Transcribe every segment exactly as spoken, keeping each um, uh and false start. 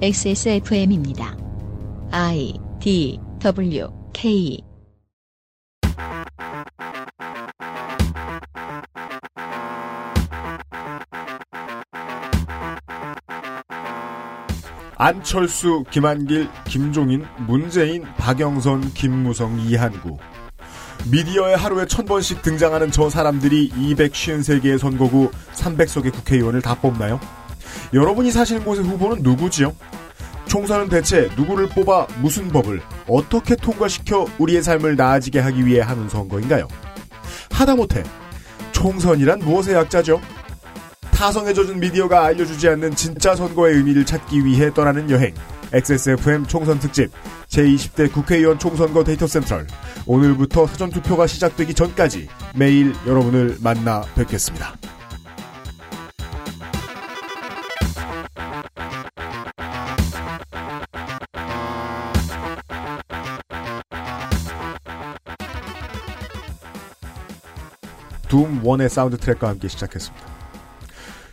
엑스에스에프엠입니다. 아이디더블유케이 안철수, 김한길, 김종인, 문재인, 박영선, 김무성, 이한구. 미디어에 하루에 천 번씩 등장하는 저 사람들이 이백오십삼 개의 선거구 삼백 석의 국회의원을 다 뽑나요? 여러분이 사시는 곳의 후보는 누구지요? 총선은 대체 누구를 뽑아 무슨 법을 어떻게 통과시켜 우리의 삶을 나아지게 하기 위해 하는 선거인가요? 하다못해 총선이란 무엇의 약자죠? 타성에 젖은 미디어가 알려주지 않는 진짜 선거의 의미를 찾기 위해 떠나는 여행. 엑스에스에프엠 총선 특집 제이십 대 국회의원 총선거 데이터센트럴. 오늘부터 사전투표가 시작되기 전까지 매일 여러분을 만나 뵙겠습니다. 둠 일의 사운드 트랙과 함께 시작했습니다.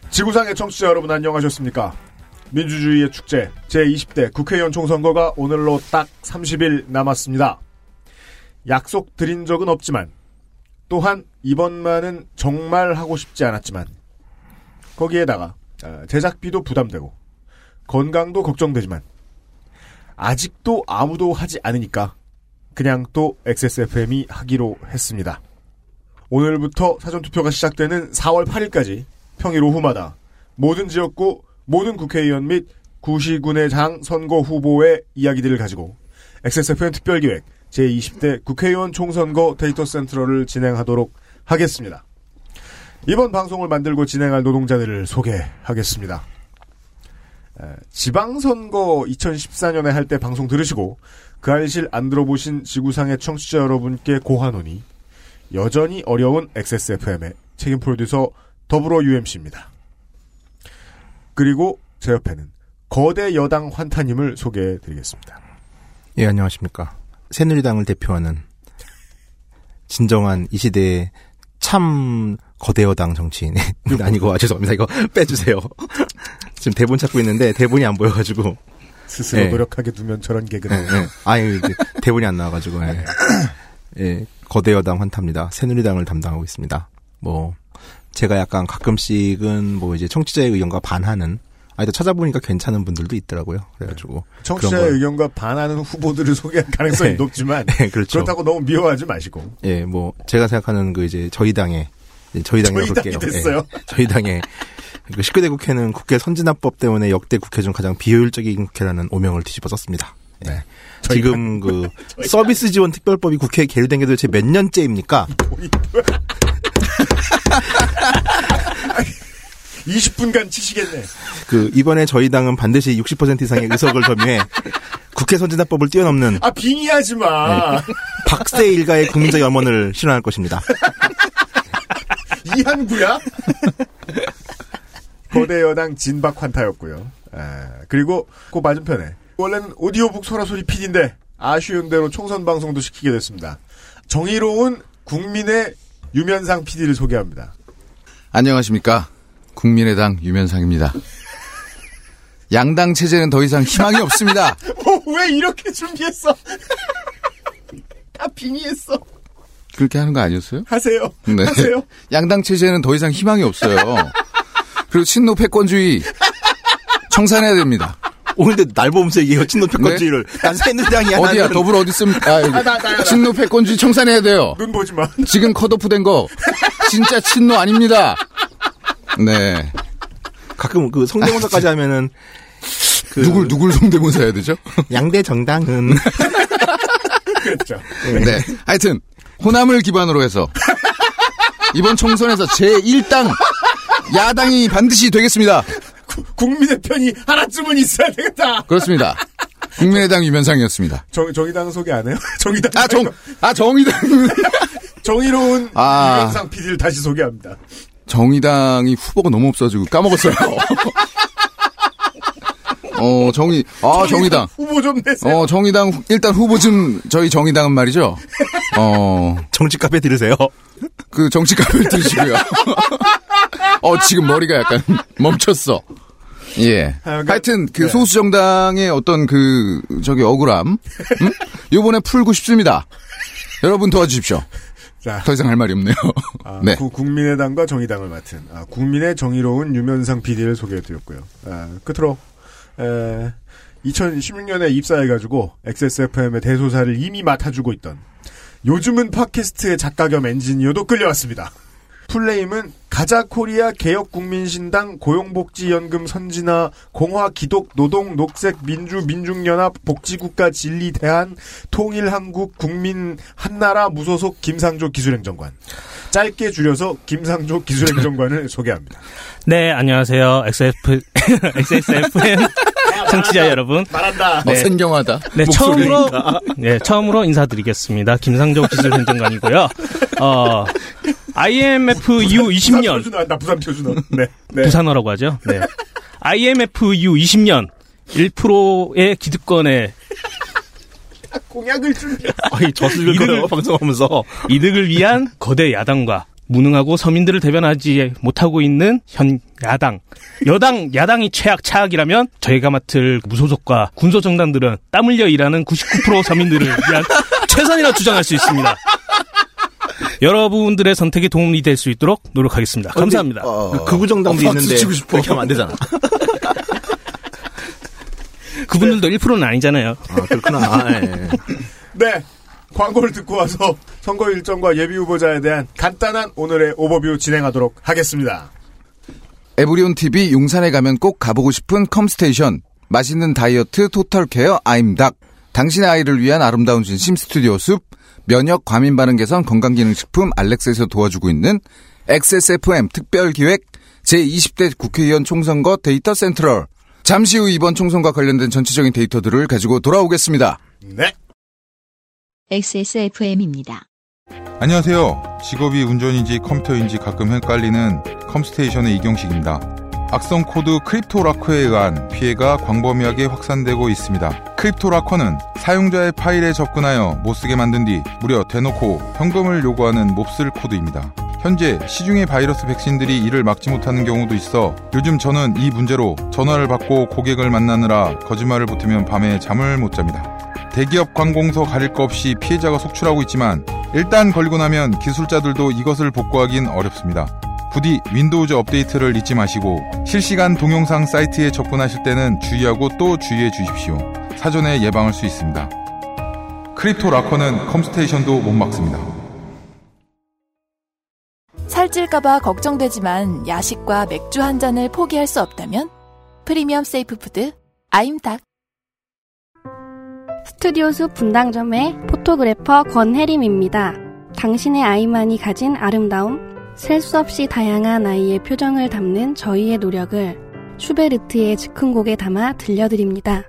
지구상의 청취자 여러분 안녕하셨습니까? 민주주의의 축제 제이십 대 국회의원 총선거가 오늘로 딱 삼십 일 남았습니다. 약속드린 적은 없지만 또한 이번만은 정말 하고 싶지 않았지만 거기에다가 제작비도 부담되고 건강도 걱정되지만 아직도 아무도 하지 않으니까 그냥 또 엑스에스에프엠이 하기로 했습니다. 오늘부터 사전투표가 시작되는 사월 팔일까지 평일 오후마다 모든 지역구, 모든 국회의원 및 구시군의장 선거 후보의 이야기들을 가지고 엑스에스에프엠 특별기획 제이십 대 국회의원 총선거 데이터 센트럴을 진행하도록 하겠습니다. 이번 방송을 만들고 진행할 노동자들을 소개하겠습니다. 지방선거 이천십사 년에 할 때 방송 들으시고 그 알실 안 들어보신 지구상의 청취자 여러분께 고하노니 여전히 어려운 엑스에스에프엠의 책임 프로듀서 더불어 유엠씨입니다. 그리고 제 옆에는 거대 여당 환타님을 소개해드리겠습니다. 예, 안녕하십니까. 새누리당을 대표하는 진정한 이 시대의 참 거대 여당 정치인. 아니고, 아, 죄송합니다. 이거 빼주세요. 지금 대본 찾고 있는데 대본이 안 보여가지고. 스스로 예. 노력하게 두면 저런 개그는. 예, 예. 아니, 대본이 안 나와가지고. 예. 예, 거대 여당 환타입니다. 새누리당을 담당하고 있습니다. 뭐. 제가 약간 가끔씩은 뭐 이제 청취자의 의견과 반하는, 아니, 또 찾아보니까 괜찮은 분들도 있더라고요. 그래가지고. 네. 청취자의 의견과 반하는 후보들을 소개할 가능성이 네. 높지만. 네, 그렇죠. 그렇다고 너무 미워하지 마시고. 예, 네, 뭐, 제가 생각하는 그 이제 저희 당의, 저희 당이라고 볼게요. 저희 당이 됐어요. 네, 저희 당의 십구 대 국회는 국회 선진화법 때문에 역대 국회 중 가장 비효율적인 국회라는 오명을 뒤집어 썼습니다. 네. 네. 지금 그 서비스 지원 특별법이 국회에 계류된 게 도대체 몇 년째입니까? 이십 분간 치시겠네. 그 이번에 저희 당은 반드시 육십 퍼센트 이상의 의석을 점유해 국회 선진화법을 뛰어넘는 아 빙의하지 마. 네, 박세 일가의 국민적 염원을 실현할 것입니다. 이한구야? 거대 여당 진박 환타였고요. 아, 그리고 그 맞은편에 원래는 오디오북 소라소리 피디인데 아쉬운 대로 총선 방송도 시키게 됐습니다. 정의로운 국민의 유면상 피디를 소개합니다. 안녕하십니까. 국민의당 유면상입니다. 양당 체제는 더 이상 희망이 없습니다. 오, 왜 이렇게 준비했어? 다 빙의했어. 그렇게 하는 거 아니었어요? 하세요. 네. 하세요. 양당 체제는 더 이상 희망이 없어요. 그리고 친노 패권주의 청산해야 됩니다. 오늘도 날 보면서 얘기해요. 친노 패권주의를. 네? 난 새누리당이야. 어디야? 더불어 어디 있음? 아, 여기. 아, 나, 나, 나. 친노 패권주의 청산해야 돼요. 눈 보지 마. 지금 컷오프 된 거 진짜 친노 아닙니다. 네. 가끔 그 성대모사까지 하면은 그 누굴 누굴 성대모사 해야 되죠? 양대 정당은 그렇죠. 네. 네. 하여튼 호남을 기반으로 해서 이번 총선에서 제일 당 야당이 반드시 되겠습니다. 구, 국민의 편이 하나쯤은 있어야 되겠다. 그렇습니다. 국민의당 유면상이었습니다. 정, 정의당 소개 안 해요? 정의당. 아, 정, 아, 정의당. 정의로운 아, 유면상 피디를 다시 소개합니다. 정의당이 후보가 너무 없어가지고 까먹었어요. 어, 정의, 아, 정의당. 정의당. 후보 좀 내세요. 어, 정의당, 일단 후보 좀, 저희 정의당은 말이죠. 어. 정치 카페 들으세요. 그 정치 카페 들으시고요. 어, 지금 머리가 약간 멈췄어. 예. 그러니까, 하여튼 그 네. 소수 정당의 어떤 그 저기 억울함 음? 이번에 풀고 싶습니다. 여러분 도와주십시오. 자, 더 이상 할 말이 없네요. 아, 네. 구, 국민의당과 정의당을 맡은 아, 국민의 정의로운 유면상 피디를 소개해드렸고요. 아, 끝으로 에, 이천십육 년에 입사해가지고 엑스에스에프엠의 대소사를 이미 맡아주고 있던 요즘은 팟캐스트의 작가 겸 엔지니어도 끌려왔습니다. 풀네임은 가자코리아 개혁국민신당 고용복지연금선진화 공화 기독 노동 녹색 민주 민중연합 복지국가 진리대한 통일한국 국민 한나라 무소속 김상조 기술행정관. 짧게 줄여서 김상조 기술행정관을 소개합니다. 네, 안녕하세요. 엑스에프 엑스에스에프엠 청취자 여러분. 말한다. 네, 어, 생경하다. 네, 처음으로 네, 처음으로 인사드리겠습니다. 김상조 기술행정관이고요. 어 아이엠에프 이후 이십 년. 표준어, 나 부산 표준어. 네, 네. 부산어라고 하죠. 네. 아이엠에프 이후 이십 년 일 퍼센트의 기득권에 공약을 준비. 아니 저술을 이득을 방송하면서 이득을 위한 거대 야당과 무능하고 서민들을 대변하지 못하고 있는 현 야당, 여당 야당이 최악 차악이라면 저희가 맡을 무소속과 군소 정당들은 땀 흘려 일하는 구십구 퍼센트 서민들을 위한 최선이라 주장할 수 있습니다. 여러분들의 선택에 도움이 될 수 있도록 노력하겠습니다. 감사합니다. 어... 극우 정당도 어, 있는데 그렇게 하면 안 되잖아. 그분들도 네. 일 퍼센트는 아니잖아요. 아, 그렇구나. 아, 네. 네. 광고를 듣고 와서 선거 일정과 예비 후보자에 대한 간단한 오늘의 오버뷰 진행하도록 하겠습니다. 에브리온 티비 용산에 가면 꼭 가보고 싶은 컴스테이션. 맛있는 다이어트 토탈케어 아임닭. 당신의 아이를 위한 아름다운 진심 스튜디오 숲. 면역 과민 반응 개선 건강기능식품 알렉스에서 도와주고 있는 엑스에스에프엠 특별기획 제이십 대 국회의원 총선거 데이터센트럴. 잠시 후 이번 총선과 관련된 전체적인 데이터들을 가지고 돌아오겠습니다. 네. 엑스에스에프엠입니다. 안녕하세요. 직업이 운전인지 컴퓨터인지 가끔 헷갈리는 컴스테이션의 이경식입니다. 악성 코드 크립토라커에 의한 피해가 광범위하게 확산되고 있습니다. 크립토라커는 사용자의 파일에 접근하여 못쓰게 만든 뒤 무려 대놓고 현금을 요구하는 몹쓸 코드입니다. 현재 시중의 바이러스 백신들이 이를 막지 못하는 경우도 있어 요즘 저는 이 문제로 전화를 받고 고객을 만나느라 거짓말을 보태면 밤에 잠을 못 잡니다. 대기업 관공서 가릴 것 없이 피해자가 속출하고 있지만 일단 걸리고 나면 기술자들도 이것을 복구하긴 어렵습니다. 부디 윈도우즈 업데이트를 잊지 마시고 실시간 동영상 사이트에 접근하실 때는 주의하고 또 주의해 주십시오. 사전에 예방할 수 있습니다. 크립토 라커는 컴스테이션도 못 막습니다. 살찔까봐 걱정되지만 야식과 맥주 한 잔을 포기할 수 없다면 프리미엄 세이프푸드 아임닭. 스튜디오 숲 분당점의 포토그래퍼 권혜림입니다. 당신의 아이만이 가진 아름다움, 셀 수 없이 다양한 아이의 표정을 담는 저희의 노력을 슈베르트의 즉흥곡에 담아 들려드립니다.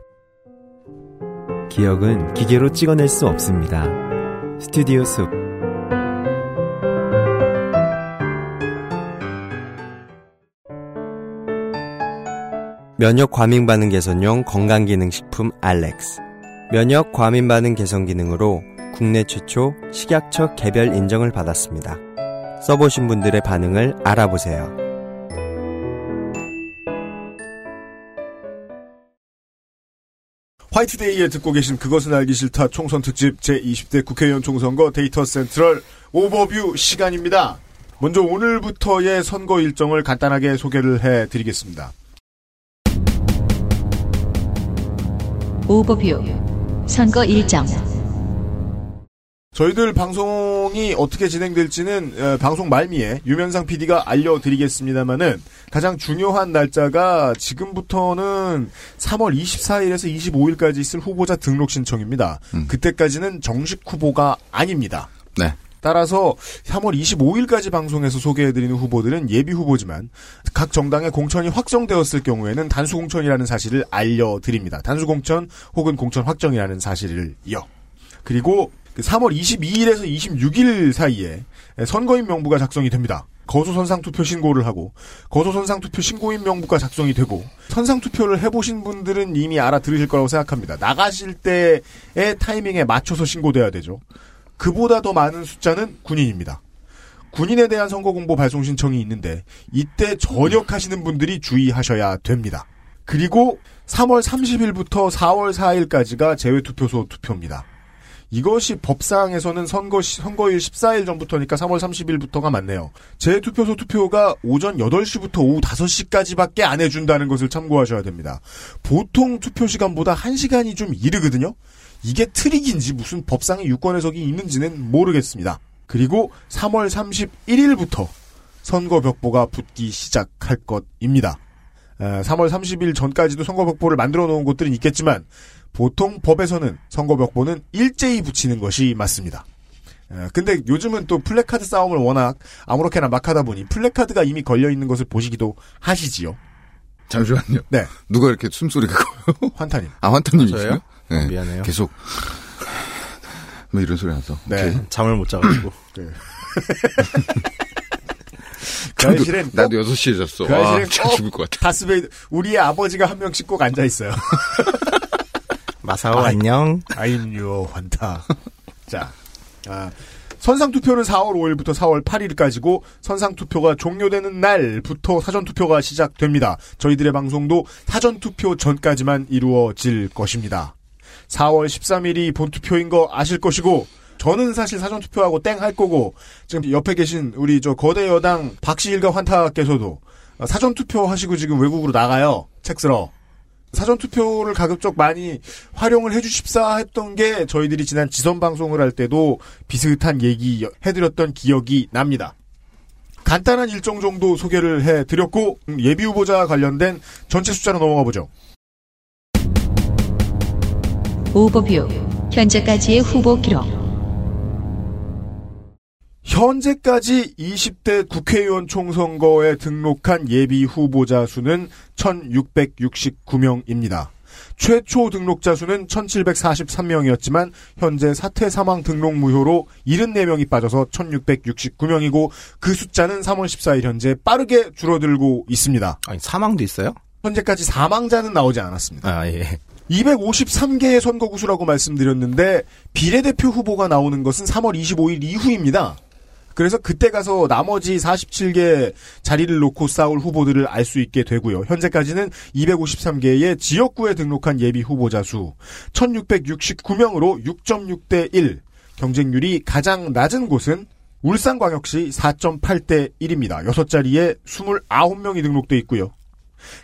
기억은 기계로 찍어낼 수 없습니다. 스튜디오 숲. 면역 과민 반응 개선용 건강기능식품 알렉스. 면역 과민 반응 개선 기능으로 국내 최초 식약처 개별 인정을 받았습니다. 써보신 분들의 반응을 알아보세요. 화이트데이에 듣고 계신 그것은 알기 싫다 총선 특집 제이십 대 국회의원 총선거 데이터 센트럴 오버뷰 시간입니다. 먼저 오늘부터의 선거 일정을 간단하게 소개를 해드리겠습니다. 오버뷰 선거 일정. 저희들 방송이 어떻게 진행될지는 방송 말미에 유면상 피디가 알려드리겠습니다만은 가장 중요한 날짜가 지금부터는 삼월 이십사일에서 이십오일까지 있을 후보자 등록 신청입니다. 음. 그때까지는 정식 후보가 아닙니다. 네. 따라서 삼월 이십오일까지 방송에서 소개해드리는 후보들은 예비 후보지만 각 정당의 공천이 확정되었을 경우에는 단수 공천이라는 사실을 알려드립니다. 단수 공천 혹은 공천 확정이라는 사실을요. 그리고 삼월 이십이일에서 이십육일 사이에 선거인 명부가 작성이 됩니다. 거소선상투표 신고를 하고 거소선상투표 신고인 명부가 작성이 되고 선상투표를 해보신 분들은 이미 알아들으실 거라고 생각합니다. 나가실 때의 타이밍에 맞춰서 신고돼야 되죠. 그보다 더 많은 숫자는 군인입니다. 군인에 대한 선거공보 발송 신청이 있는데 이때 전역하시는 분들이 주의하셔야 됩니다. 그리고 삼월 삼십일부터 사월 사일까지가 제외투표소 투표입니다. 이것이 법상에서는 선거 시, 선거일 십사일 전부터니까 삼월 삼십일부터가 맞네요. 재투표소 투표가 오전 여덟 시부터 오후 다섯 시까지밖에 안 해준다는 것을 참고하셔야 됩니다. 보통 투표 시간보다 한 시간이 좀 이르거든요. 이게 트릭인지 무슨 법상의 유권해석이 있는지는 모르겠습니다. 그리고 삼월 삼십일일부터 선거벽보가 붙기 시작할 것입니다. 삼월 삼십일 전까지도 선거벽보를 만들어 놓은 곳들은 있겠지만 보통 법에서는 선거벽보는 일제히 붙이는 것이 맞습니다. 근데 요즘은 또 플래카드 싸움을 워낙 아무렇게나 막 하다 보니 플래카드가 이미 걸려있는 것을 보시기도 하시지요. 잠시만요. 네. 누가 이렇게 숨소리가 커요? 환타님. 아, 환타님이세요? 아, 네. 미안해요. 계속 뭐 이런 소리 나서. 네. 오케이. 잠을 못 자가지고. 네. 그 아이실엔 나도 여섯 시에 잤어. 그 아이실엔 아, 죽을 것 같아. 다스베이드. 우리의 아버지가 한 명씩 꼭 앉아있어요. 마사오 아, 안녕. 아임요 환타. 자, 아, 선상투표는 사월 오일부터 사월 팔일까지고 선상투표가 종료되는 날부터 사전투표가 시작됩니다. 저희들의 방송도 사전투표 전까지만 이루어질 것입니다. 사월 십삼일이 본투표인 거 아실 것이고 저는 사실 사전투표하고 땡 할 거고 지금 옆에 계신 우리 저 거대 여당 박시일과 환타께서도 사전투표 하시고 지금 외국으로 나가요. 책 쓰러. 사전투표를 가급적 많이 활용을 해주십사 했던 게 저희들이 지난 지선방송을 할 때도 비슷한 얘기 해드렸던 기억이 납니다. 간단한 일정 정도 소개를 해드렸고 예비후보자 관련된 전체 숫자로 넘어가 보죠. 오버뷰. 현재까지의 후보 기록. 현재까지 이십 대 국회의원 총선거에 등록한 예비 후보자 수는 천육백육십구 명입니다. 최초 등록자 수는 천칠백사십삼 명이었지만 현재 사퇴 사망 등록 무효로 칠십사 명이 빠져서 천육백육십구 명이고 그 숫자는 삼월 십사일 현재 빠르게 줄어들고 있습니다. 아니, 사망도 있어요? 현재까지 사망자는 나오지 않았습니다. 아, 예. 이백오십삼 개의 선거구수라고 말씀드렸는데 비례대표 후보가 나오는 것은 삼월 이십오일 이후입니다. 그래서 그때 가서 나머지 사십칠 개 자리를 놓고 싸울 후보들을 알 수 있게 되고요. 현재까지는 이백오십삼 개의 지역구에 등록한 예비 후보자 수 천육백육십구 명으로 육 점 육 대 일. 경쟁률이 가장 낮은 곳은 울산광역시 사 점 팔 대 일입니다. 여섯 자리에 이십구 명이 등록돼 있고요.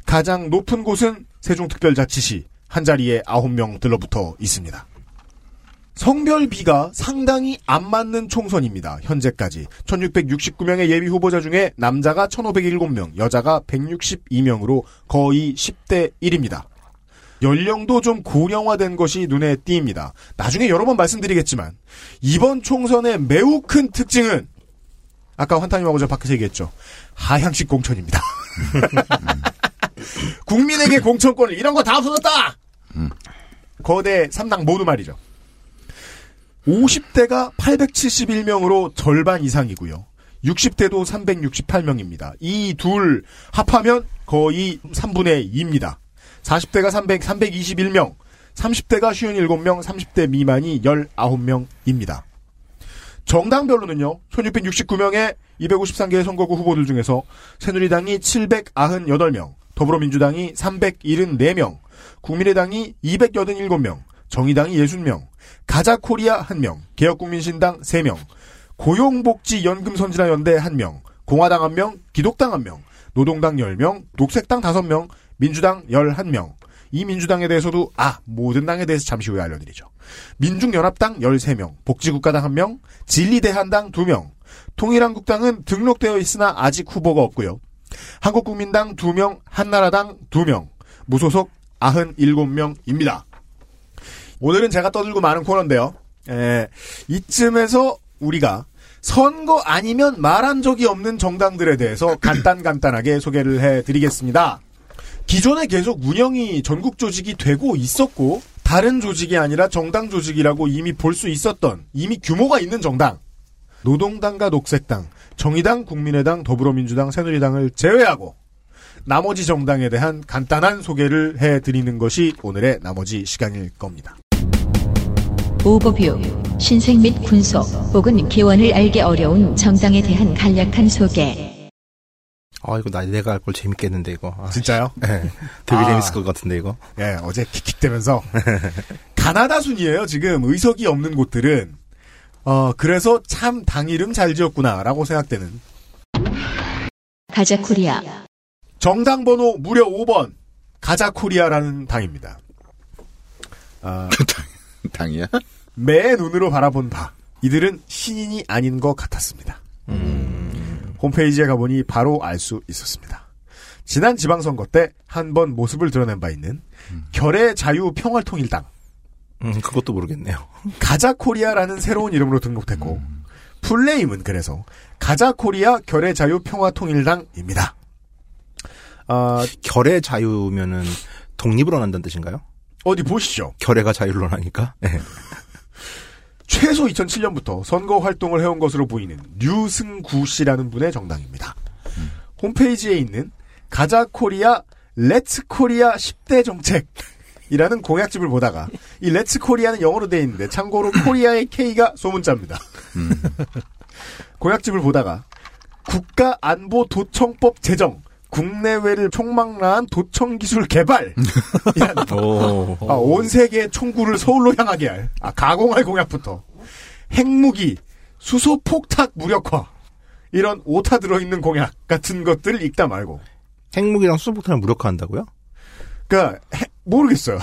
가장 높은 곳은 세종특별자치시 한 자리에 아홉 명 들러붙어 있습니다. 성별비가 상당히 안 맞는 총선입니다. 현재까지 천육백육십구 명의 예비 후보자 중에 남자가 천오백칠 명, 여자가 백육십이 명으로 거의 십 대 일입니다. 연령도 좀 고령화된 것이 눈에 띕니다. 나중에 여러 번 말씀드리겠지만 이번 총선의 매우 큰 특징은 아까 환타님하고 저 밖에서 얘기했죠. 하향식 공천입니다. 국민에게 공천권을 이런 거 다 없어졌다. 음. 거대 삼 당 모두 말이죠. 오십 대가 팔백칠십일 명으로 절반 이상이고요. 육십 대도 삼백육십팔 명입니다. 이 둘 합하면 거의 삼분의 이입니다. 사십 대가 삼백, 삼백이십일 명, 삼십 대가 오십칠 명, 삼십 대 미만이 십구 명입니다. 정당별로는요. 천육백육십구 명의 이백오십삼 개의 선거구 후보들 중에서 새누리당이 칠백구십팔 명, 더불어민주당이 삼백칠십사 명, 국민의당이 이백팔십칠 명, 정의당이 육십 명, 가자코리아 일 명, 개혁국민신당 세 명, 고용복지연금선진화연대 일 명, 공화당 일 명, 기독당 일 명, 노동당 십 명, 녹색당 오 명, 민주당 십일 명. 이 민주당에 대해서도 아 모든 당에 대해서 잠시 후에 알려드리죠. 민중연합당 십삼 명, 복지국가당 일 명, 진리대한당 이 명, 통일한국당은 등록되어 있으나 아직 후보가 없고요. 한국국민당 이 명, 한나라당 이 명, 무소속 구십칠 명입니다. 오늘은 제가 떠들고 많은 코너인데요. 에, 이쯤에서 우리가 선거 아니면 말한 적이 없는 정당들에 대해서 간단간단하게 소개를 해드리겠습니다. 기존에 계속 운영이 전국 조직이 되고 있었고 다른 조직이 아니라 정당 조직이라고 이미 볼 수 있었던 이미 규모가 있는 정당. 노동당과 녹색당, 정의당, 국민의당, 더불어민주당, 새누리당을 제외하고 나머지 정당에 대한 간단한 소개를 해드리는 것이 오늘의 나머지 시간일 겁니다. 오버뷰. 신생 및 군소 혹은 개원을 알기 어려운 정당에 대한 간략한 소개. 아, 이거 나 내가 할 걸 재밌겠는데 이거. 아, 진짜요? 예. 네. 되게 아, 재밌을 것 같은데 이거. 예, 어제 킥킥대면서 가나다 순이에요. 지금 의석이 없는 곳들은 어 그래서 참 당 이름 잘 지었구나라고 생각되는. 가자코리아. 정당 번호 무려 오 번 가자코리아라는 당입니다. 아, 당이야? 매 눈으로 바라본 바. 이들은 신인이 아닌 것 같았습니다. 음... 홈페이지에 가보니 바로 알 수 있었습니다. 지난 지방선거 때 한 번 모습을 드러낸 바 있는 음... 결의자유평화통일당. 음, 그것도 모르겠네요. 가자코리아라는 새로운 이름으로 등록됐고 음... 풀네임은 그래서 가자코리아 결의자유평화통일당입니다. 아, 결의자유면은 독립을 원한다는 뜻인가요? 어디 보시죠. 결의가 자유로 나니까. 네. 최소 이천칠 년부터 선거 활동을 해온 것으로 보이는 류승구 씨라는 분의 정당입니다. 음. 홈페이지에 있는 가자코리아 렛츠코리아 십 대 정책이라는 공약집을 보다가 이 렛츠코리아는 영어로 돼 있는데 참고로 코리아의 K가 소문자입니다. 음. 공약집을 보다가 국가안보도청법 제정, 국내외를 총망라한 도청기술 개발. 오, 아, 온 세계의 총구를 서울로 향하게 할, 아, 가공할 공약부터. 핵무기, 수소폭탄 무력화. 이런 오타 들어있는 공약 같은 것들을 읽다 말고. 핵무기랑 수소폭탄을 무력화한다고요? 그러니까 해, 모르겠어요.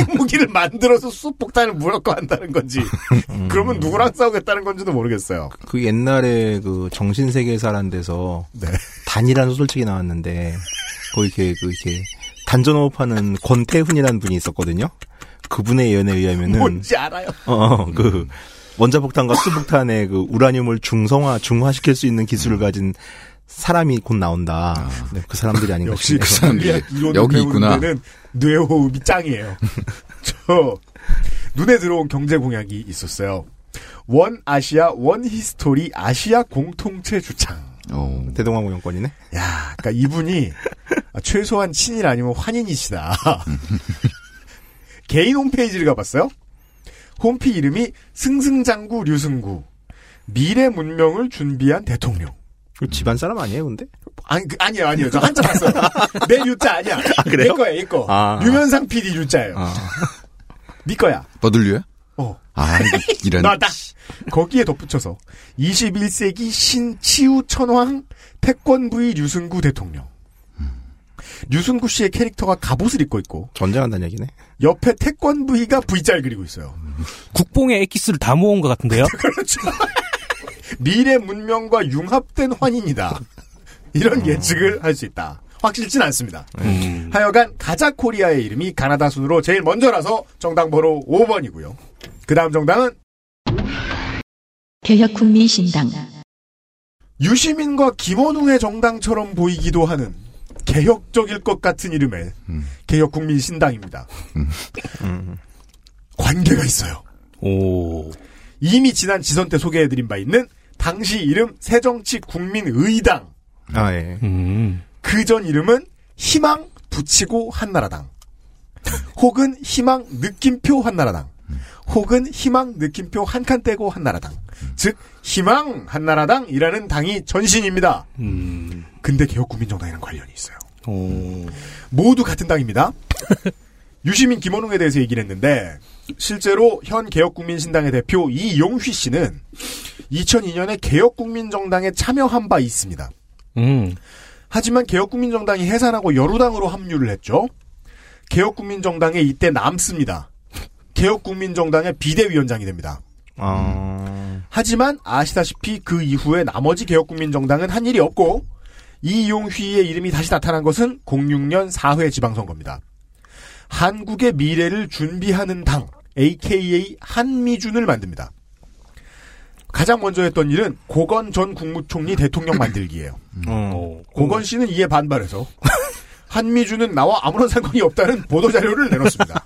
핵무기를 만들어서 수소폭탄을 무력화한다는 건지 음. 그러면 누구랑 싸우겠다는 건지도 모르겠어요. 그 옛날에 그 정신세계사라는 데서 네. 단이라는 소설책이 나왔는데 거기 이렇게 그 이렇게 단전호흡하는 권태훈이라는 분이 있었거든요. 그분의 예언에 의하면은 뭔지 알아요. 어, 그 원자폭탄과 수소폭탄의 그 우라늄을 중성화 중화시킬 수 있는 기술을 가진 사람이 곧 나온다. 아, 네, 그 사람들이 아닌가. 역시 싶네요. 그 사람들이 여기 있구나. 뇌호흡이 짱이에요. 저 눈에 들어온 경제 공약이 있었어요. 원 아시아 원 히스토리 아시아 공통체 주창. 오. 대동아공 영권이네. 야, 그러니까 이분이 최소한 친일 아니면 환인이시다. 개인 홈페이지를 가봤어요. 홈피 이름이 승승장구 류승구 미래 문명을 준비한 대통령. 그 집안 사람 아니에요, 근데? 아니, 그, 아니에요, 아니에요. 저 한자 봤어요. 내 유자 아니야. 아, 그래요? 내 거야, 얘 거. 아, 유면상 피디 유자예요. 아. 네 거야. 너들류야? 어. 아, 이런. 나다. 거기에 덧붙여서 이십일 세기 신치우 천황 태권브이 류승구 대통령. 음. 류승구 씨의 캐릭터가 갑옷을 입고 있고. 전쟁한다는 얘기네. 옆에 태권브이가 V자를 그리고 있어요. 음. 국뽕의 엑기스를 다 모은 것 같은데요? 그렇죠. 미래 문명과 융합된 환인이다. 이런 예측을 할 수 있다. 확실치는 않습니다. 음. 하여간 가자코리아의 이름이 가나다 순으로 제일 먼저라서 정당 번호 오 번이고요. 그 다음 정당은 개혁국민신당. 유시민과 김원우의 정당처럼 보이기도 하는 개혁적일 것 같은 이름의 음. 개혁국민신당입니다. 음. 음. 관계가 있어요. 오. 이미 지난 지선 때 소개해드린 바 있는 당시 이름 새정치국민의당. 아, 예. 음. 그전 이름은 희망 붙이고 한나라당 혹은 희망 느낌표 한나라당 혹은 희망 느낌표 한 칸 떼고 한나라당 음. 즉 희망 한나라당이라는 당이 전신입니다. 음. 근데 개혁국민정당이랑 관련이 있어요. 오. 모두 같은 당입니다. 유시민 김원웅에 대해서 얘기를 했는데 실제로 현 개혁국민신당의 대표 이용휘 씨는 이천이 년에 개혁국민정당에 참여한 바 있습니다. 음. 하지만 개혁국민정당이 해산하고 여루당으로 합류를 했죠. 개혁국민정당에 이때 남습니다. 개혁국민정당의 비대위원장이 됩니다. 아... 음. 하지만 아시다시피 그 이후에 나머지 개혁국민정당은 한 일이 없고 이용휘의 이름이 다시 나타난 것은 공육 년 사 회 지방선거입니다. 한국의 미래를 준비하는 당, 에이케이에이 한미준을 만듭니다. 가장 먼저 했던 일은 고건 전 국무총리 대통령 만들기예요. 어, 고건 씨는 이에 반발해서 한미준은 나와 아무런 상관이 없다는 보도자료를 내놓습니다.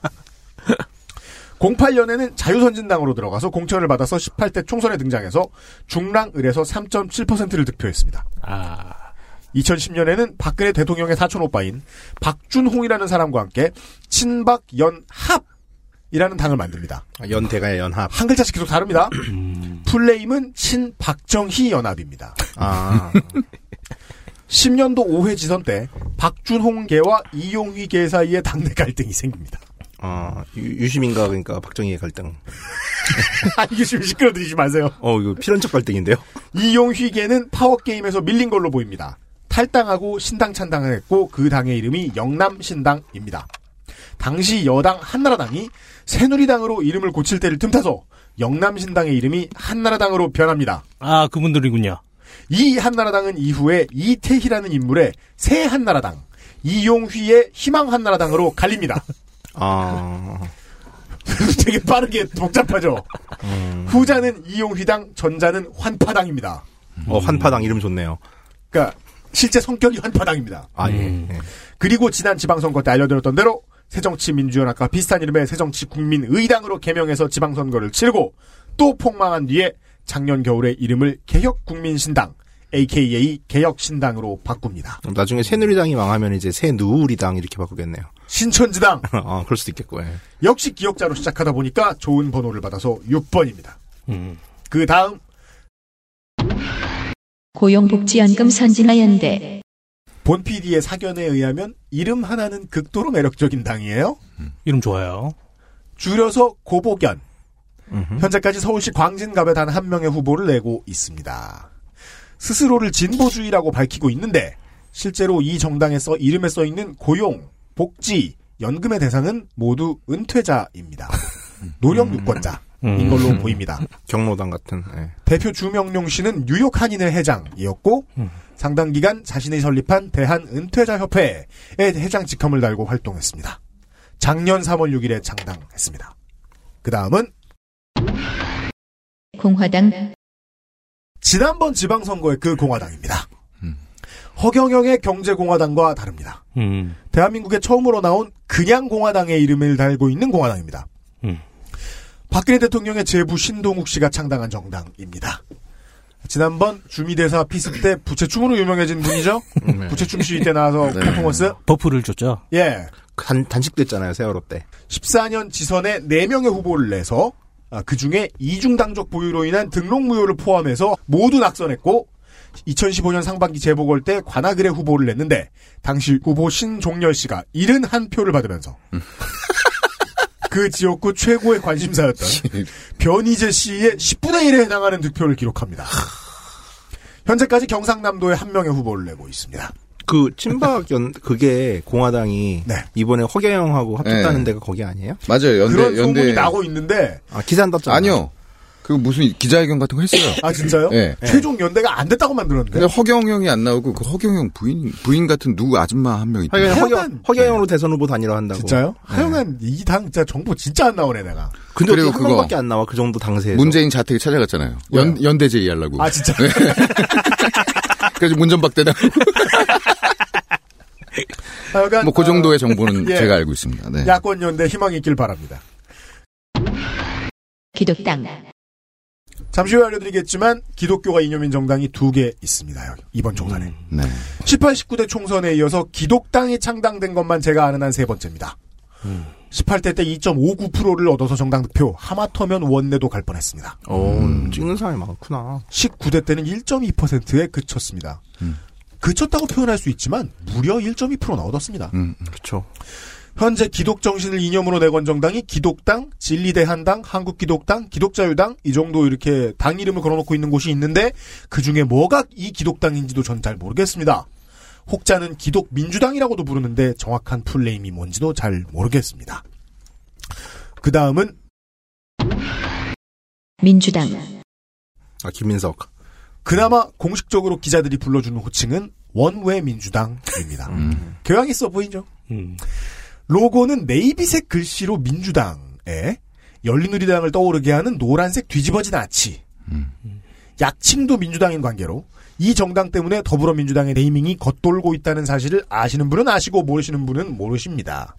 공팔 년에는 자유선진당으로 들어가서 공천을 받아서 십팔 대 총선에 등장해서 중랑을에서 삼 점 칠 퍼센트를 득표했습니다. 아... 이천십 년에는 박근혜 대통령의 사촌 오빠인 박준홍이라는 사람과 함께 친박연합이라는 당을 만듭니다. 연대가 연합. 한 글자씩 계속 다릅니다. 풀네임은 친박정희 연합입니다. 아. 십 년도 오 회 지선 때 박준홍계와 이용휘계 사이의 당내 갈등이 생깁니다. 아, 유, 유시민과 그러니까 박정희의 갈등. 아니, 유시민 시끄러드리지 마세요. 어, 이거 필연적 갈등인데요. 이용휘계는 파워게임에서 밀린 걸로 보입니다. 탈당하고 신당 찬당을 했고 그 당의 이름이 영남신당입니다. 당시 여당 한나라당이 새누리당으로 이름을 고칠 때를 틈타서 영남신당의 이름이 한나라당으로 변합니다. 아, 그분들이군요. 이 한나라당은 이후에 이태희라는 인물의 새 한나라당, 이용휘의 희망 한나라당으로 갈립니다. 아, 되게 빠르게 복잡하죠. 음... 후자는 이용휘당, 전자는 환파당입니다. 어, 환파당 이름 좋네요. 그러니까 실제 성격이 환파당입니다. 아, 예. 음... 그리고 지난 지방선거 때 알려드렸던 대로 새정치민주연합과 비슷한 이름의 새정치국민의당으로 개명해서 지방선거를 치르고 또 폭망한 뒤에 작년 겨울에 이름을 개혁국민신당, 에이케이에이 개혁신당으로 바꿉니다. 그럼 나중에 새누리당이 망하면 이제 새누리당 이렇게 바꾸겠네요. 신천지당. 아, 그럴 수도 있겠고. 예. 역시 기억자로 시작하다 보니까 좋은 번호를 받아서 육 번입니다. 음. 그 다음 고용복지연금선진화연대. 본 피디의 사견에 의하면 이름 하나는 극도로 매력적인 당이에요. 음. 이름 좋아요. 줄여서 고복연. 음흠. 현재까지 서울시 광진갑에 단 한 명의 후보를 내고 있습니다. 스스로를 진보주의라고 밝히고 있는데 실제로 이 정당에 써 이름에 써 있는 고용, 복지, 연금의 대상은 모두 은퇴자입니다. 노령 유권자인 음. 걸로 보입니다. 경로당 같은. 네. 대표 주명용 씨는 뉴욕 한인회 회장이었고 음. 상당 기간 자신이 설립한 대한은퇴자협회의 회장 직함을 달고 활동했습니다. 작년 삼월 육일에 창당했습니다. 그 다음은 공화당. 지난번 지방선거의 그 공화당입니다. 음. 허경영의 경제공화당과 다릅니다. 음. 대한민국에 처음으로 나온 그냥 공화당의 이름을 달고 있는 공화당입니다. 음. 박근혜 대통령의 제부 신동욱 씨가 창당한 정당입니다. 지난번 주미대사 피습 때 부채춤으로 유명해진 분이죠. 네. 부채춤 시위 때 나와서 퍼포먼스. 네. 버프를 줬죠. 예, 단, 단식됐잖아요. 세월호 때. 십사 년 지선에 네 명의 후보를 내서 그 중에 이중당적 보유로 인한 등록무효를 포함해서 모두 낙선했고 이천십오 년 상반기 재보궐 때 관악을에 후보를 냈는데 당시 후보 신종렬 씨가 칠십일 표를 받으면서 그 지역구 최고의 관심사였던 변희재 씨의 십분의 일에 해당하는 득표를 기록합니다. 현재까지 경상남도에 한 명의 후보를 내고 있습니다. 그 친박 연 그게 공화당이 네. 이번에 허경영하고 합쳤다는 네. 데가 거기 아니에요? 맞아요. 연대, 그런 소문이 연대... 나고 있는데 아, 기사 안 떴잖아요. 아니요. 그 무슨 기자회견 같은 거 했어요. 아, 진짜요? 네. 최종 연대가 안 됐다고 만들었는데. 근데 허경영이 안 나오고 그 허경영 부인 부인 같은 누구 아줌마 한 명 있다. 허경영 허경영으로 네. 대선 후보 단일화 한다고. 진짜요? 네. 하여간 이 당 진짜 정보 진짜 안 나오네 내가. 근데 그리고 한 명밖에 안 나와 그 정도 당세에서. 문재인 자택에 찾아갔잖아요. 왜요? 연 연대 제의하려고. 아, 진짜. 네. 그래서 문전박대다. 하여간 뭐 그 정도의 정보는 예. 제가 알고 있습니다. 네. 야권 연대 희망이 있길 바랍니다. 기독당. 잠시 후에 알려드리겠지만 기독교가 이념인 정당이 두 개 있습니다. 이번 총선에. 음, 네. 십팔, 십구 대 총선에 이어서 기독당이 창당된 것만 제가 아는 한 세 번째입니다. 음. 십팔 대 때 이 점 오구 퍼센트를 얻어서 정당 득표 하마터면 원내도 갈 뻔했습니다. 오, 음. 찍는 사람이 많구나. 십구 대 때는 일 점 이 퍼센트에 그쳤습니다. 음. 그쳤다고 표현할 수 있지만 무려 일 점 이 퍼센트나 얻었습니다. 음, 그렇죠. 현재 기독정신을 이념으로 내건 정당이 기독당, 진리대한당, 한국기독당, 기독자유당 이 정도 이렇게 당 이름을 걸어놓고 있는 곳이 있는데 그중에 뭐가 이 기독당인지도 전 잘 모르겠습니다. 혹자는 기독민주당이라고도 부르는데 정확한 풀네임이 뭔지도 잘 모르겠습니다. 그 다음은 민주당. 아, 김민석. 그나마 공식적으로 기자들이 불러주는 호칭은 원외 민주당입니다. 음. 교양 있어 보이죠? 음. 로고는 네이비색 글씨로 민주당에 열린우리당을 떠오르게 하는 노란색 뒤집어진 아치. 음. 약칭도 민주당인 관계로 이 정당 때문에 더불어민주당의 네이밍이 겉돌고 있다는 사실을 아시는 분은 아시고 모르시는 분은 모르십니다.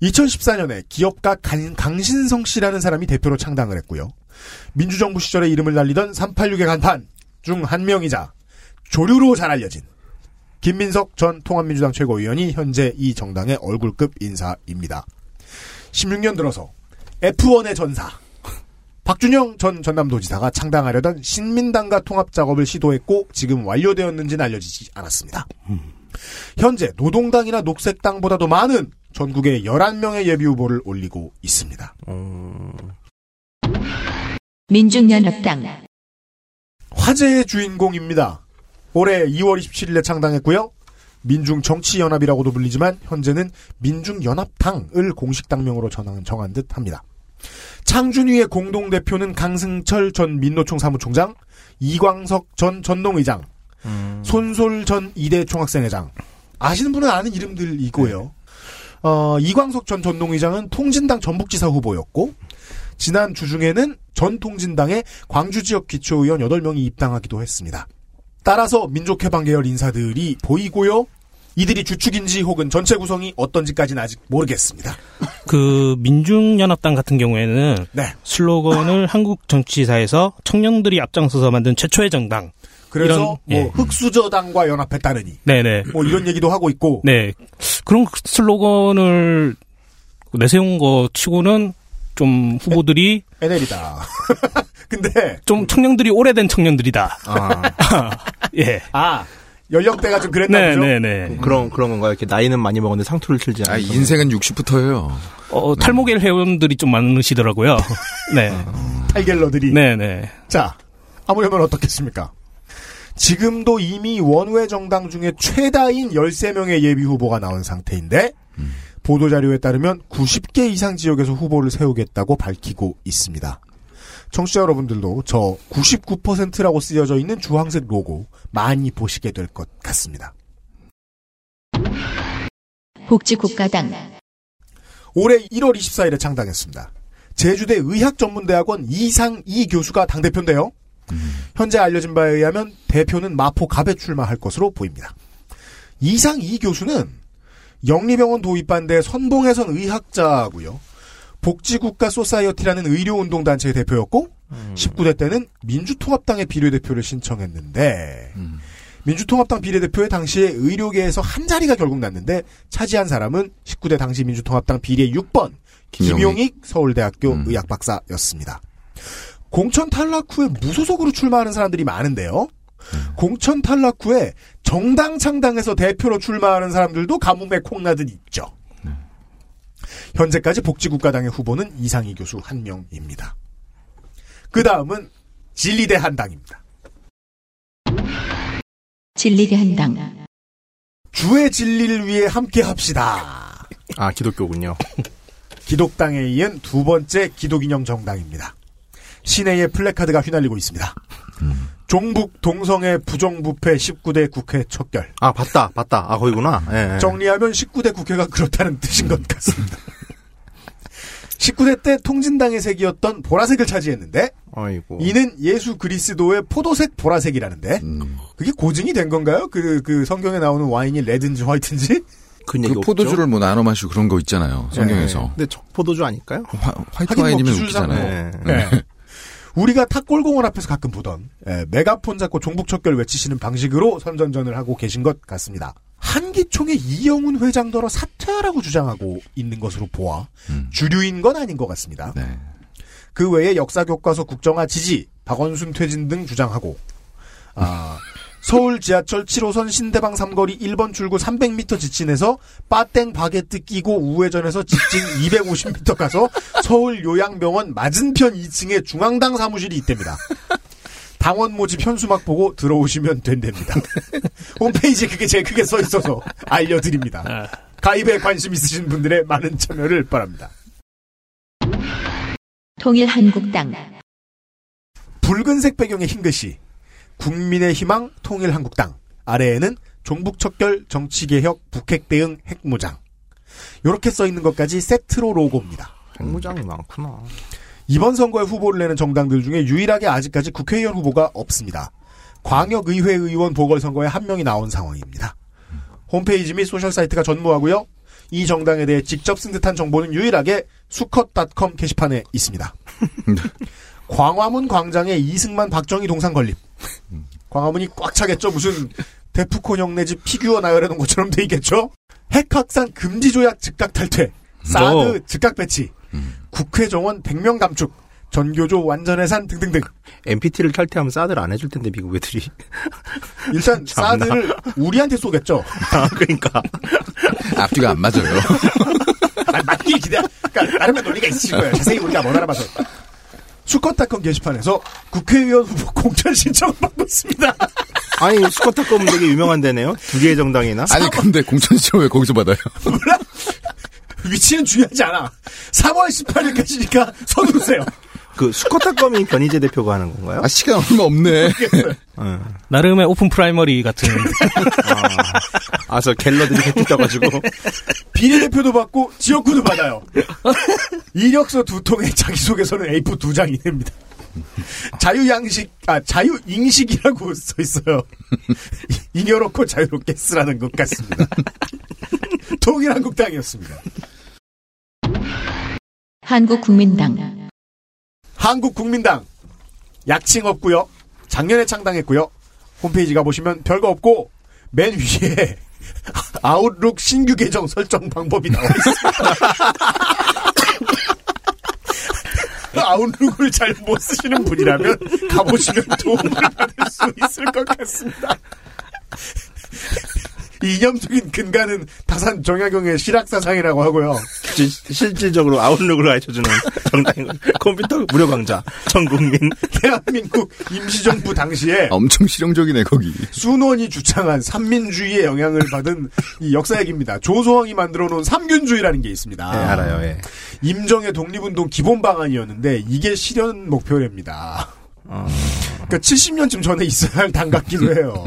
이천십사 년에 기업가 강, 강신성 씨라는 사람이 대표로 창당을 했고요. 민주정부 시절에 이름을 날리던 삼팔육의 간판 중 한 명이자 조류로 잘 알려진 김민석 전 통합민주당 최고위원이 현재 이 정당의 얼굴급 인사입니다. 십육 년 들어서 에프원의 전사 박준영 전 전남도지사가 창당하려던 신민당과 통합작업을 시도했고 지금 완료되었는지는 알려지지 않았습니다. 음. 현재 노동당이나 녹색당보다도 많은 전국에 열한 명의 예비후보를 올리고 있습니다. 음. 민중연합당 화제의 주인공입니다. 올해 이월 이십칠일에 창당했고요. 민중정치연합이라고도 불리지만 현재는 민중연합당을 공식 당명으로 정한 듯합니다. 창준위의 공동대표는 강승철 전 민노총 사무총장, 이광석 전 전동의장, 음. 손솔 전 이대 총학생회장. 아시는 분은 아는 이름들이고요. 네. 어, 이광석 전 전동의장은 통진당 전북지사 후보였고 지난 주중에는 전 통진당의 광주지역 기초의원 여덟 명이 입당하기도 했습니다. 따라서 민족해방 계열 인사들이 보이고요. 이들이 주축인지 혹은 전체 구성이 어떤지까지는 아직 모르겠습니다. 그 민중연합당 같은 경우에는 네. 슬로건을 한국 정치사에서 청년들이 앞장서서 만든 최초의 정당. 그래서 이런, 뭐 예. 흑수저당과 연합했다느니. 네네. 뭐 이런 얘기도 하고 있고. 네. 그런 슬로건을 내세운 거 치고는 좀 후보들이 에, 엔엘이다. 근데 좀 청년들이 오래된 청년들이다. 아. 예. 아. 연령대가 좀 그랬다죠. 네, 네, 네. 그런 그런 건가요? 이렇게 나이는 많이 먹었는데 상투를 틀지 않아요. 아, 인생은 육십부터예요. 어, 탈모겔 회원들이 좀 많으시더라고요. 네. 탈겔러들이. 네, 네. 자, 아무려면 어떻겠습니까? 지금도 이미 원외 정당 중에 최다인 열세 명의 예비 후보가 나온 상태인데 음. 보도 자료에 따르면 구십 개 이상 지역에서 후보를 세우겠다고 밝히고 있습니다. 청취자 여러분들도 저 구십구 퍼센트라고 쓰여져 있는 주황색 로고 많이 보시게 될 것 같습니다. 복지국가당 올해 일월 이십사일에 창당했습니다. 제주대 의학전문대학원 이상이 교수가 당대표인데요. 음. 현재 알려진 바에 의하면 대표는 마포갑에 출마할 것으로 보입니다. 이상이 교수는 영리병원 도입반대 선봉해선 의학자고요. 복지국가 소사이어티라는 의료운동단체의 대표였고 음. 십구 대 때는 민주통합당의 비례대표를 신청했는데 음. 민주통합당 비례대표의 당시에 의료계에서 한 자리가 결국 났는데 차지한 사람은 십구 대 당시 민주통합당 비례 육 번 김용익 서울대학교 음. 의학박사였습니다. 공천 탈락 후에 무소속으로 출마하는 사람들이 많은데요. 음. 공천 탈락 후에 정당 창당에서 대표로 출마하는 사람들도 가뭄에 콩나듯 있죠. 현재까지 복지국가당의 후보는 이상희 교수 한 명입니다. 그 다음은 진리대한당입니다. 진리대한당 주의 진리를 위해 함께합시다. 아, 기독교군요. 기독당에 이은 두 번째 기독인형 정당입니다. 시내에 플래카드가 휘날리고 있습니다. 음. 종북 동성애 부정부패 십구 대 국회 척결. 아, 봤다, 봤다. 아, 거기구나. 예, 예. 정리하면 십구 대 국회가 그렇다는 뜻인 것 같습니다. 십구 대 때 통진당의 색이었던 보라색을 차지했는데, 아이고. 이는 예수 그리스도의 포도색 보라색이라는데, 음. 그게 고증이 된 건가요? 그, 그 성경에 나오는 와인이 레드인지 화이트인지? 그, 그 포도주를 뭐 나눠 마시고 그런 거 있잖아요. 성경에서. 네. 근데 저 포도주 아닐까요? 화, 화이트 와인이면 웃기잖아요. 네. 네. 네. 우리가 탁골공원 앞에서 가끔 보던 에, 메가폰 잡고 종북 척결 외치시는 방식으로 선전전을 하고 계신 것 같습니다. 한기총의 이영훈 회장더러 사퇴하라고 주장하고 있는 것으로 보아 음. 주류인 건 아닌 것 같습니다. 네. 그 외에 역사교과서 국정화 지지, 박원순 퇴진 등 주장하고 아, 서울 지하철 칠 호선 신대방 삼거리 일 번 출구 삼백 미터 지친에서 빠땡 바게트 끼고 우회전해서 직진 이백오십 미터 가서 서울 요양병원 맞은편 이 층에 중앙당 사무실이 있답니다. 당원 모집 현수막 보고 들어오시면 된답니다. 홈페이지에 그게 제일 크게 써있어서 알려드립니다. 가입에 관심 있으신 분들의 많은 참여를 바랍니다. 통일한국당 붉은색 배경의 흰 글씨 국민의 희망 통일한국당 아래에는 종북척결 정치개혁 북핵대응 핵무장 이렇게 써있는 것까지 세트로 로고입니다. 핵무장이 많구나. 이번 선거에 후보를 내는 정당들 중에 유일하게 아직까지 국회의원 후보가 없습니다. 광역의회 의원 보궐선거에 한 명이 나온 상황입니다. 홈페이지 및 소셜사이트가 전무하고요. 이 정당에 대해 직접 쓴 듯한 정보는 유일하게 수컷 닷컴 게시판에 있습니다. 광화문 광장에 이승만 박정희 동상 건립. 광화문이 꽉 차겠죠. 무슨 데프콘 형네 집 피규어 나열해놓은 것처럼 돼 있겠죠. 핵확산 금지 조약 즉각 탈퇴, 사드 즉각 배치, 국회 정원 백 명 감축, 전교조, 완전해산 등등등. 엠피티를 탈퇴하면 사드를 안 해줄 텐데 미국 애들이. 일단 사드를 우리한테 쏘겠죠. 아, 그러니까 앞뒤가 안 맞아요. 맞기 기대. 그러니까 나름의 논리가 있으실 거예요. 자세히 우리가 뭘 알아봐서. 수컷닷컴 게시판에서 국회의원 후보 공천 신청을 받고 있습니다. 아니, 수컷닷컴은 되게 유명한 데네요. 두 개의 정당이나. 아니, 근데 공천 신청 왜 거기서 받아요? 몰라. 위치는 중요하지 않아. 삼월 십팔일까지니까 서두르세요. 그 수컷닷컴이 변희재 대표가 하는 건가요? 아, 시간 얼마 없네. 어. 나름의 오픈 프라이머리 같은. 아, 저 갤러들이 획득 떠가지고 비례대표도 받고 지역구도 받아요. 이력서 두 통에 자기소개서는 에이포 두 장이 됩니다. 자유양식, 아, 자유잉식이라고 써 있어요. 잉여놓고 자유롭게 쓰라는 것 같습니다. 통일한국당이었습니다. 한국국민당. 한국국민당. 약칭 없고요. 작년에 창당했고요. 홈페이지 가보시면 별거 없고 맨 위에 아웃룩 신규 계정 설정 방법이 나와 있습니다. 아웃룩을 잘 못 쓰시는 분이라면 가보시면 도움을 받을 수 있을 것 같습니다. 이념적인 근간은 다산 정약용의 실학사상이라고 하고요. 시, 실질적으로 아웃룩을 알려주는 정당인 컴퓨터 무료 강좌 전 국민. 대한민국 임시정부 당시에 엄청 실용적이네 거기. 순원이 주창한 삼민주의의 영향을 받은 이 역사 얘기입니다. 조소왕이 만들어놓은 삼균주의라는 게 있습니다. 네, 알아요. 예. 임정의 독립운동 기본 방안이었는데 이게 실현 목표랍니다. 어... 그러니까 칠십 년쯤 전에 있어야 할 당 같기도 해요.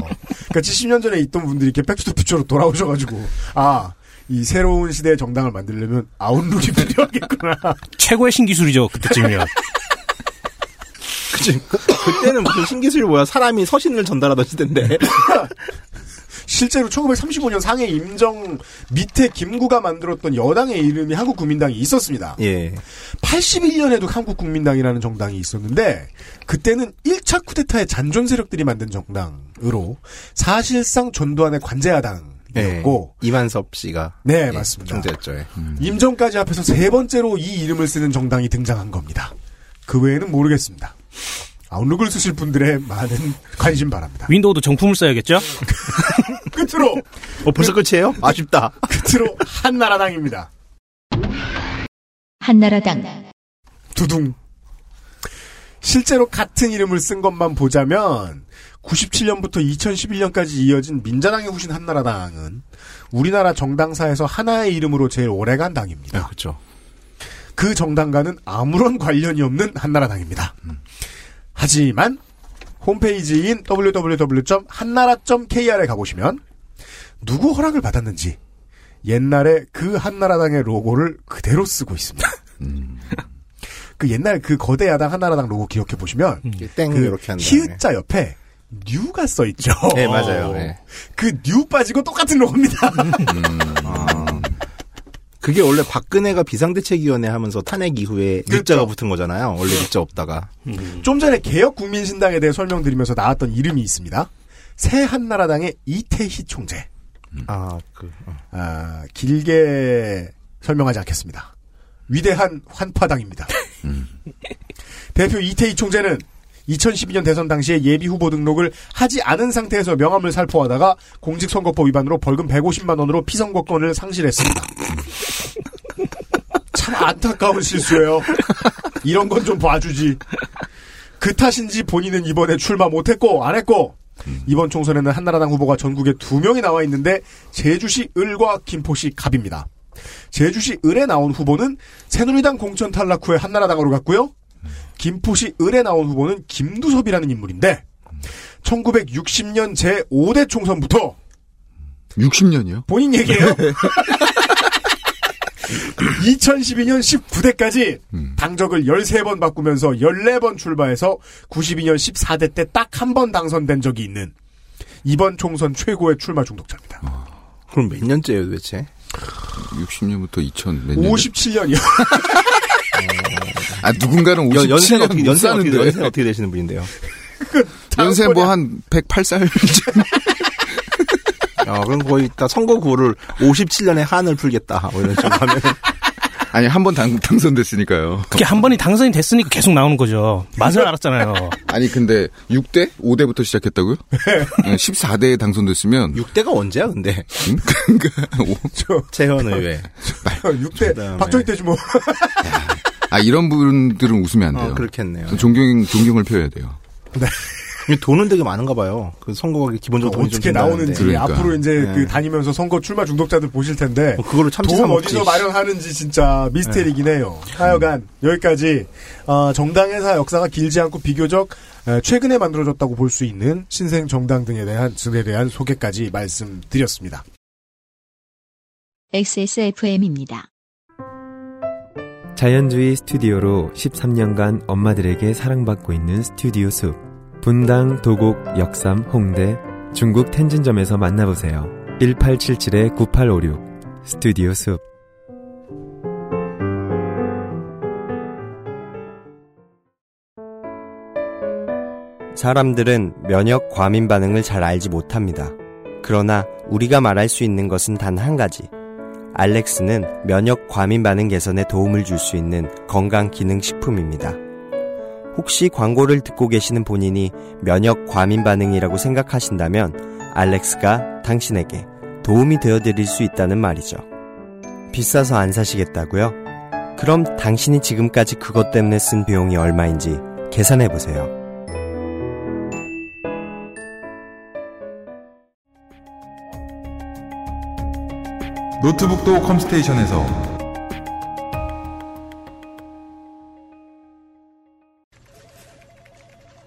그러니까 칠십 년 전에 있던 분들이 이렇게 백투더퓨처로 돌아오셔가지고 아, 이 새로운 시대의 정당을 만들려면 아웃룩이 필요하겠구나. 최고의 신기술이죠 그때쯤이면. 그치. 그, 그때는 무슨 신기술이 뭐야? 사람이 서신을 전달하던 시대인데. 실제로 천구백삼십오년 상해 임정 밑에 김구가 만들었던 여당의 이름이 한국국민당이 있었습니다. 예. 팔십일년에도 한국국민당이라는 정당이 있었는데 그때는 일차 쿠데타의 잔존 세력들이 만든 정당으로 사실상 전두환의 관제야당이었고. 예. 이만섭 씨가. 네, 예, 맞습니다. 총재였죠. 예. 음. 임정까지 합해서 세 번째로 이 이름을 쓰는 정당이 등장한 겁니다. 그 외에는 모르겠습니다. 아웃룩을 쓰실 분들의 많은 관심 바랍니다. 윈도우도 정품을 써야겠죠? 끝으로. 어, 벌써 끝이에요? 아쉽다. 끝으로 한나라당입니다. 한나라당. 두둥. 실제로 같은 이름을 쓴 것만 보자면 구십칠년부터 이천십일년까지 이어진 민자당의 후신 한나라당은 우리나라 정당사에서 하나의 이름으로 제일 오래간 당입니다. 네, 그렇죠. 그 정당과는 아무런 관련이 없는 한나라당입니다. 음. 하지만 홈페이지인 더블유 더블유 더블유 점 한나라 점 케이알에 가보시면 누구 허락을 받았는지 옛날에 그 한나라당의 로고를 그대로 쓰고 있습니다. 음. 그 옛날 그 거대 야당 한나라당 로고 기억해보시면 음. 그 히읗자 옆에 뉴가 써있죠. 네, 맞아요. 네. 그 뉴 빠지고 똑같은 로고입니다. 음. 아. 그게 원래 박근혜가 비상대책위원회 하면서 탄핵 이후에 뉴자가 그렇죠. 붙은 거잖아요. 원래 뉴자 없다가. 음. 좀 전에 개혁국민신당에 대해 설명드리면서 나왔던 이름이 있습니다. 새 한나라당의 이태희 총재. 음. 아, 그, 어. 아, 길게 설명하지 않겠습니다. 위대한 환파당입니다. 음. 대표 이태희 총재는 이천십이년 대선 당시에 예비 후보 등록을 하지 않은 상태에서 명함을 살포하다가 공직선거법 위반으로 벌금 백오십만 원으로 피선거권을 상실했습니다. 참 안타까운 실수예요. 이런 건 좀 봐주지. 그 탓인지 본인은 이번에 출마 못했고 안 했고 이번 총선에는 한나라당 후보가 전국에 두 명이 나와 있는데 제주시 을과 김포시 갑입니다. 제주시 을에 나온 후보는 새누리당 공천 탈락 후에 한나라당으로 갔고요. 김포시 을에 나온 후보는 김두섭이라는 인물인데 천구백육십년 제오대 총선부터 육십년이요? 본인 얘기예요. 이천십이년 십구대까지 음. 당적을 열세번 바꾸면서 열네번 출마해서 구십이년 십사대 때 딱 한 번 당선된 적이 있는 이번 총선 최고의 출마 중독자입니다. 아, 그럼 몇 년째예요 도대체? 육십년부터 이천 몇 년? 오십칠년이요. 아, 누군가는 오십칠 년 연세가 어떻게, 연세 어떻게, 연세 어떻게 되시는 분인데요? 그 연세 뭐 한 백팔 살. 아, 그럼 거의 다 선거구를 오십칠년에 한을 풀겠다. 뭐 이런 식으로 하면 아니, 한 번 당선됐으니까요. 그게 한 번이 당선이 됐으니까 계속 나오는 거죠. 맛을 알았잖아요. 아니, 근데 육 대? 오 대부터 시작했다고요? 십사 대에 당선됐으면. 육 대가 언제야, 근데? 응? 그러니까. 재헌 의회. 육 대, 박정희 때지 뭐. 아, 이런 분들은 웃으면 안 돼요. 어, 그렇겠네요. 존경, 존경을 표해야 돼요. 네. 돈은 되게 많은가 봐요. 그 선거가 기본적으로 어, 돈이 어떻게 좀 나오는지 그러니까. 앞으로 이제 네. 그 다니면서 선거 출마 중독자들 보실 텐데 어, 그거를 참 돈 어디서 마련하는지 진짜 미스테리긴 네. 해요. 하여간 음. 여기까지 어, 정당에서 역사가 길지 않고 비교적 어, 최근에 만들어졌다고 볼 수 있는 신생 정당 등에 대한 등에 대한 소개까지 말씀드렸습니다. 엑스에스에프엠입니다. 자연주의 스튜디오로 십삼 년간 엄마들에게 사랑받고 있는 스튜디오 숲. 분당, 도곡, 역삼, 홍대, 중국 텐진점에서 만나보세요. 일팔칠칠 구팔오육 스튜디오 숲. 사람들은 면역 과민 반응을 잘 알지 못합니다. 그러나 우리가 말할 수 있는 것은 단 한 가지. 알렉스는 면역 과민 반응 개선에 도움을 줄 수 있는 건강 기능 식품입니다. 혹시 광고를 듣고 계시는 본인이 면역 과민 반응이라고 생각하신다면 알렉스가 당신에게 도움이 되어드릴 수 있다는 말이죠. 비싸서 안 사시겠다고요? 그럼 당신이 지금까지 그것 때문에 쓴 비용이 얼마인지 계산해보세요. 노트북도 컴스테이션에서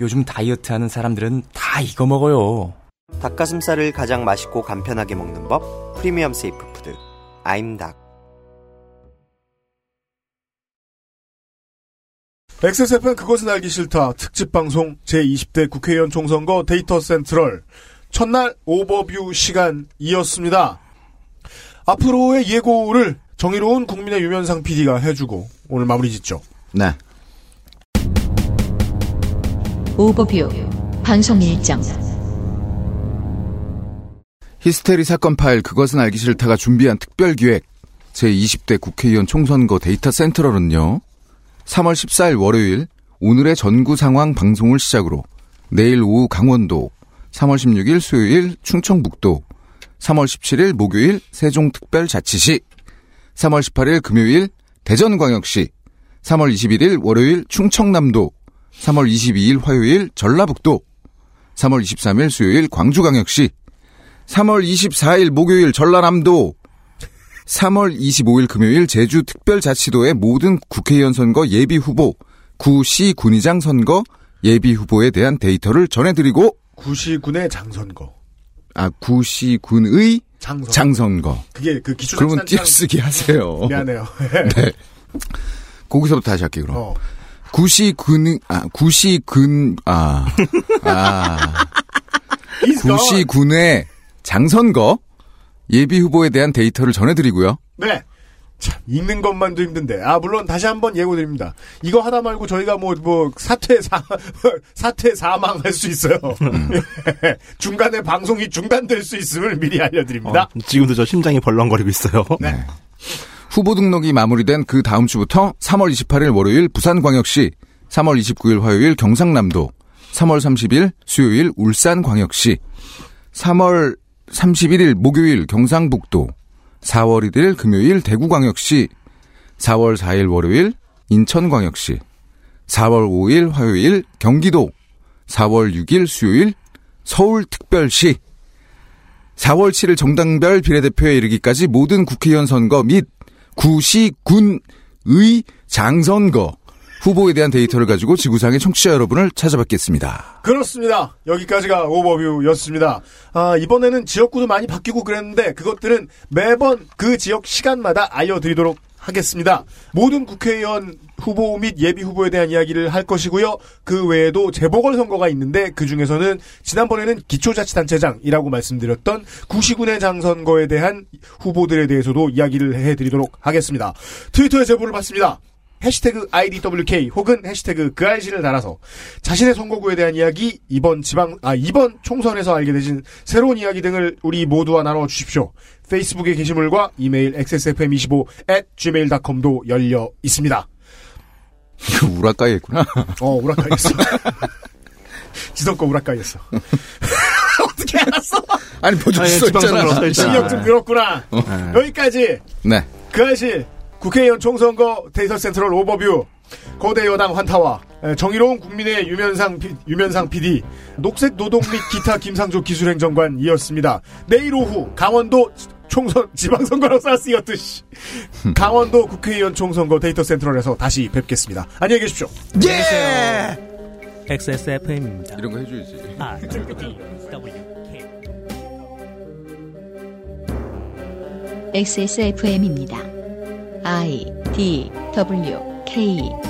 요즘 다이어트하는 사람들은 다 이거 먹어요. 닭가슴살을 가장 맛있고 간편하게 먹는 법, 프리미엄 세이프 푸드 아임닭. 엑스에스에프엠 그것은 알기 싫다 특집 방송 제이십 대 국회의원 총선거 데이터센트럴 첫날 오버뷰 시간이었습니다. 앞으로의 예고를 정의로운 국민의 유면상 피디가 해주고 오늘 마무리 짓죠. 네. 오버뷰 방송 일정. 히스테리 사건 파일 그것은 알기 싫다가 준비한 특별기획 제이십 대 국회의원 총선거 데이터 센트럴은요 삼월 십사일 월요일 오늘의 전구 상황 방송을 시작으로 내일 오후 강원도, 삼월 십육일 수요일 충청북도, 삼월 십칠일 목요일 세종특별자치시, 삼월 십팔일 금요일 대전광역시, 삼월 이십일일 월요일 충청남도, 삼월 이십이일 화요일 전라북도, 삼월 이십삼일 수요일 광주광역시, 삼월 이십사일 목요일 전라남도, 삼월 이십오일 금요일 제주특별자치도의 모든 국회의원 선거 예비후보, 구시 군의장 선거 예비후보에 대한 데이터를 전해드리고 구시군의 장선거 아 구시군의 장선거, 장선거. 그게 그 기출 그러면 띄어쓰기 장... 하세요. 미안해요. 네. 거기서부터 다시 할게요 그럼. 어. 구시군, 아, 구시군, 아, 아. 구시군의 장선거 예비후보에 대한 데이터를 전해드리고요. 네. 참, 읽는 것만도 힘든데. 아, 물론 다시 한번 예고드립니다. 이거 하다 말고 저희가 뭐, 뭐, 사퇴, 사, 사퇴 사망할 수 있어요. 음. 중간에 방송이 중단될 수 있음을 미리 알려드립니다. 어, 지금도 저 심장이 벌렁거리고 있어요. 네. 네. 후보 등록이 마무리된 그 다음 주부터 삼월 이십팔일 월요일 부산광역시, 삼월 이십구일 화요일 경상남도, 삼월 삼십일 수요일 울산광역시, 삼월 삼십일일 목요일 경상북도, 사월 일일 금요일 대구광역시, 사월 사일 월요일 인천광역시, 사월 오일 화요일 경기도, 사월 육일 수요일 서울특별시, 사월 칠일 정당별 비례대표에 이르기까지 모든 국회의원 선거 및 구시, 군의 장선거 후보에 대한 데이터를 가지고 지구상의 청취자 여러분을 찾아뵙겠습니다. 그렇습니다. 여기까지가 오버뷰였습니다. 아, 이번에는 지역구도 많이 바뀌고 그랬는데 그것들은 매번 그 지역 시간마다 알려드리도록 하겠습니다. 모든 국회의원 후보 및 예비 후보에 대한 이야기를 할 것이고요. 그 외에도 재보궐선거가 있는데 그중에서는 지난번에는 기초자치단체장이라고 말씀드렸던 구시군의 장선거에 대한 후보들에 대해서도 이야기를 해드리도록 하겠습니다. 트위터에 제보를 받습니다. 해시태그 아이디더블유케이 혹은 해시태그 그 알씨를 달아서 자신의 선거구에 대한 이야기, 이번 지방, 아, 이번 총선에서 알게 되신 새로운 이야기 등을 우리 모두와 나눠주십시오. 페이스북의 게시물과 이메일 엑스에스에프엠 이십오 앳 지메일 닷컴도 열려 있습니다. 이거 우라카이였구나. 어, 우라카이였어. 지성 거 우라카이였어. 어떻게 알았어? 아니, 보여줄 수 있잖아. 실력 좀 늘었구나. 어. 여기까지. 네. 그 알씨. 국회의원 총선거 데이터센트럴 오버뷰, 거대 여당 환타와 정의로운 국민의 유면상, 피, 유면상 피디, 녹색 노동 및 기타 김상조 기술행정관이었습니다. 내일 오후 강원도 총선 지방선거로 싸쓰였듯이 강원도 국회의원 총선거 데이터센트럴에서 다시 뵙겠습니다. 안녕히 계십시오. 예! 엑스에스에프엠입니다. 이런 거 해줘야지. 아, 엑스에스에프엠입니다. 아이디더블유케이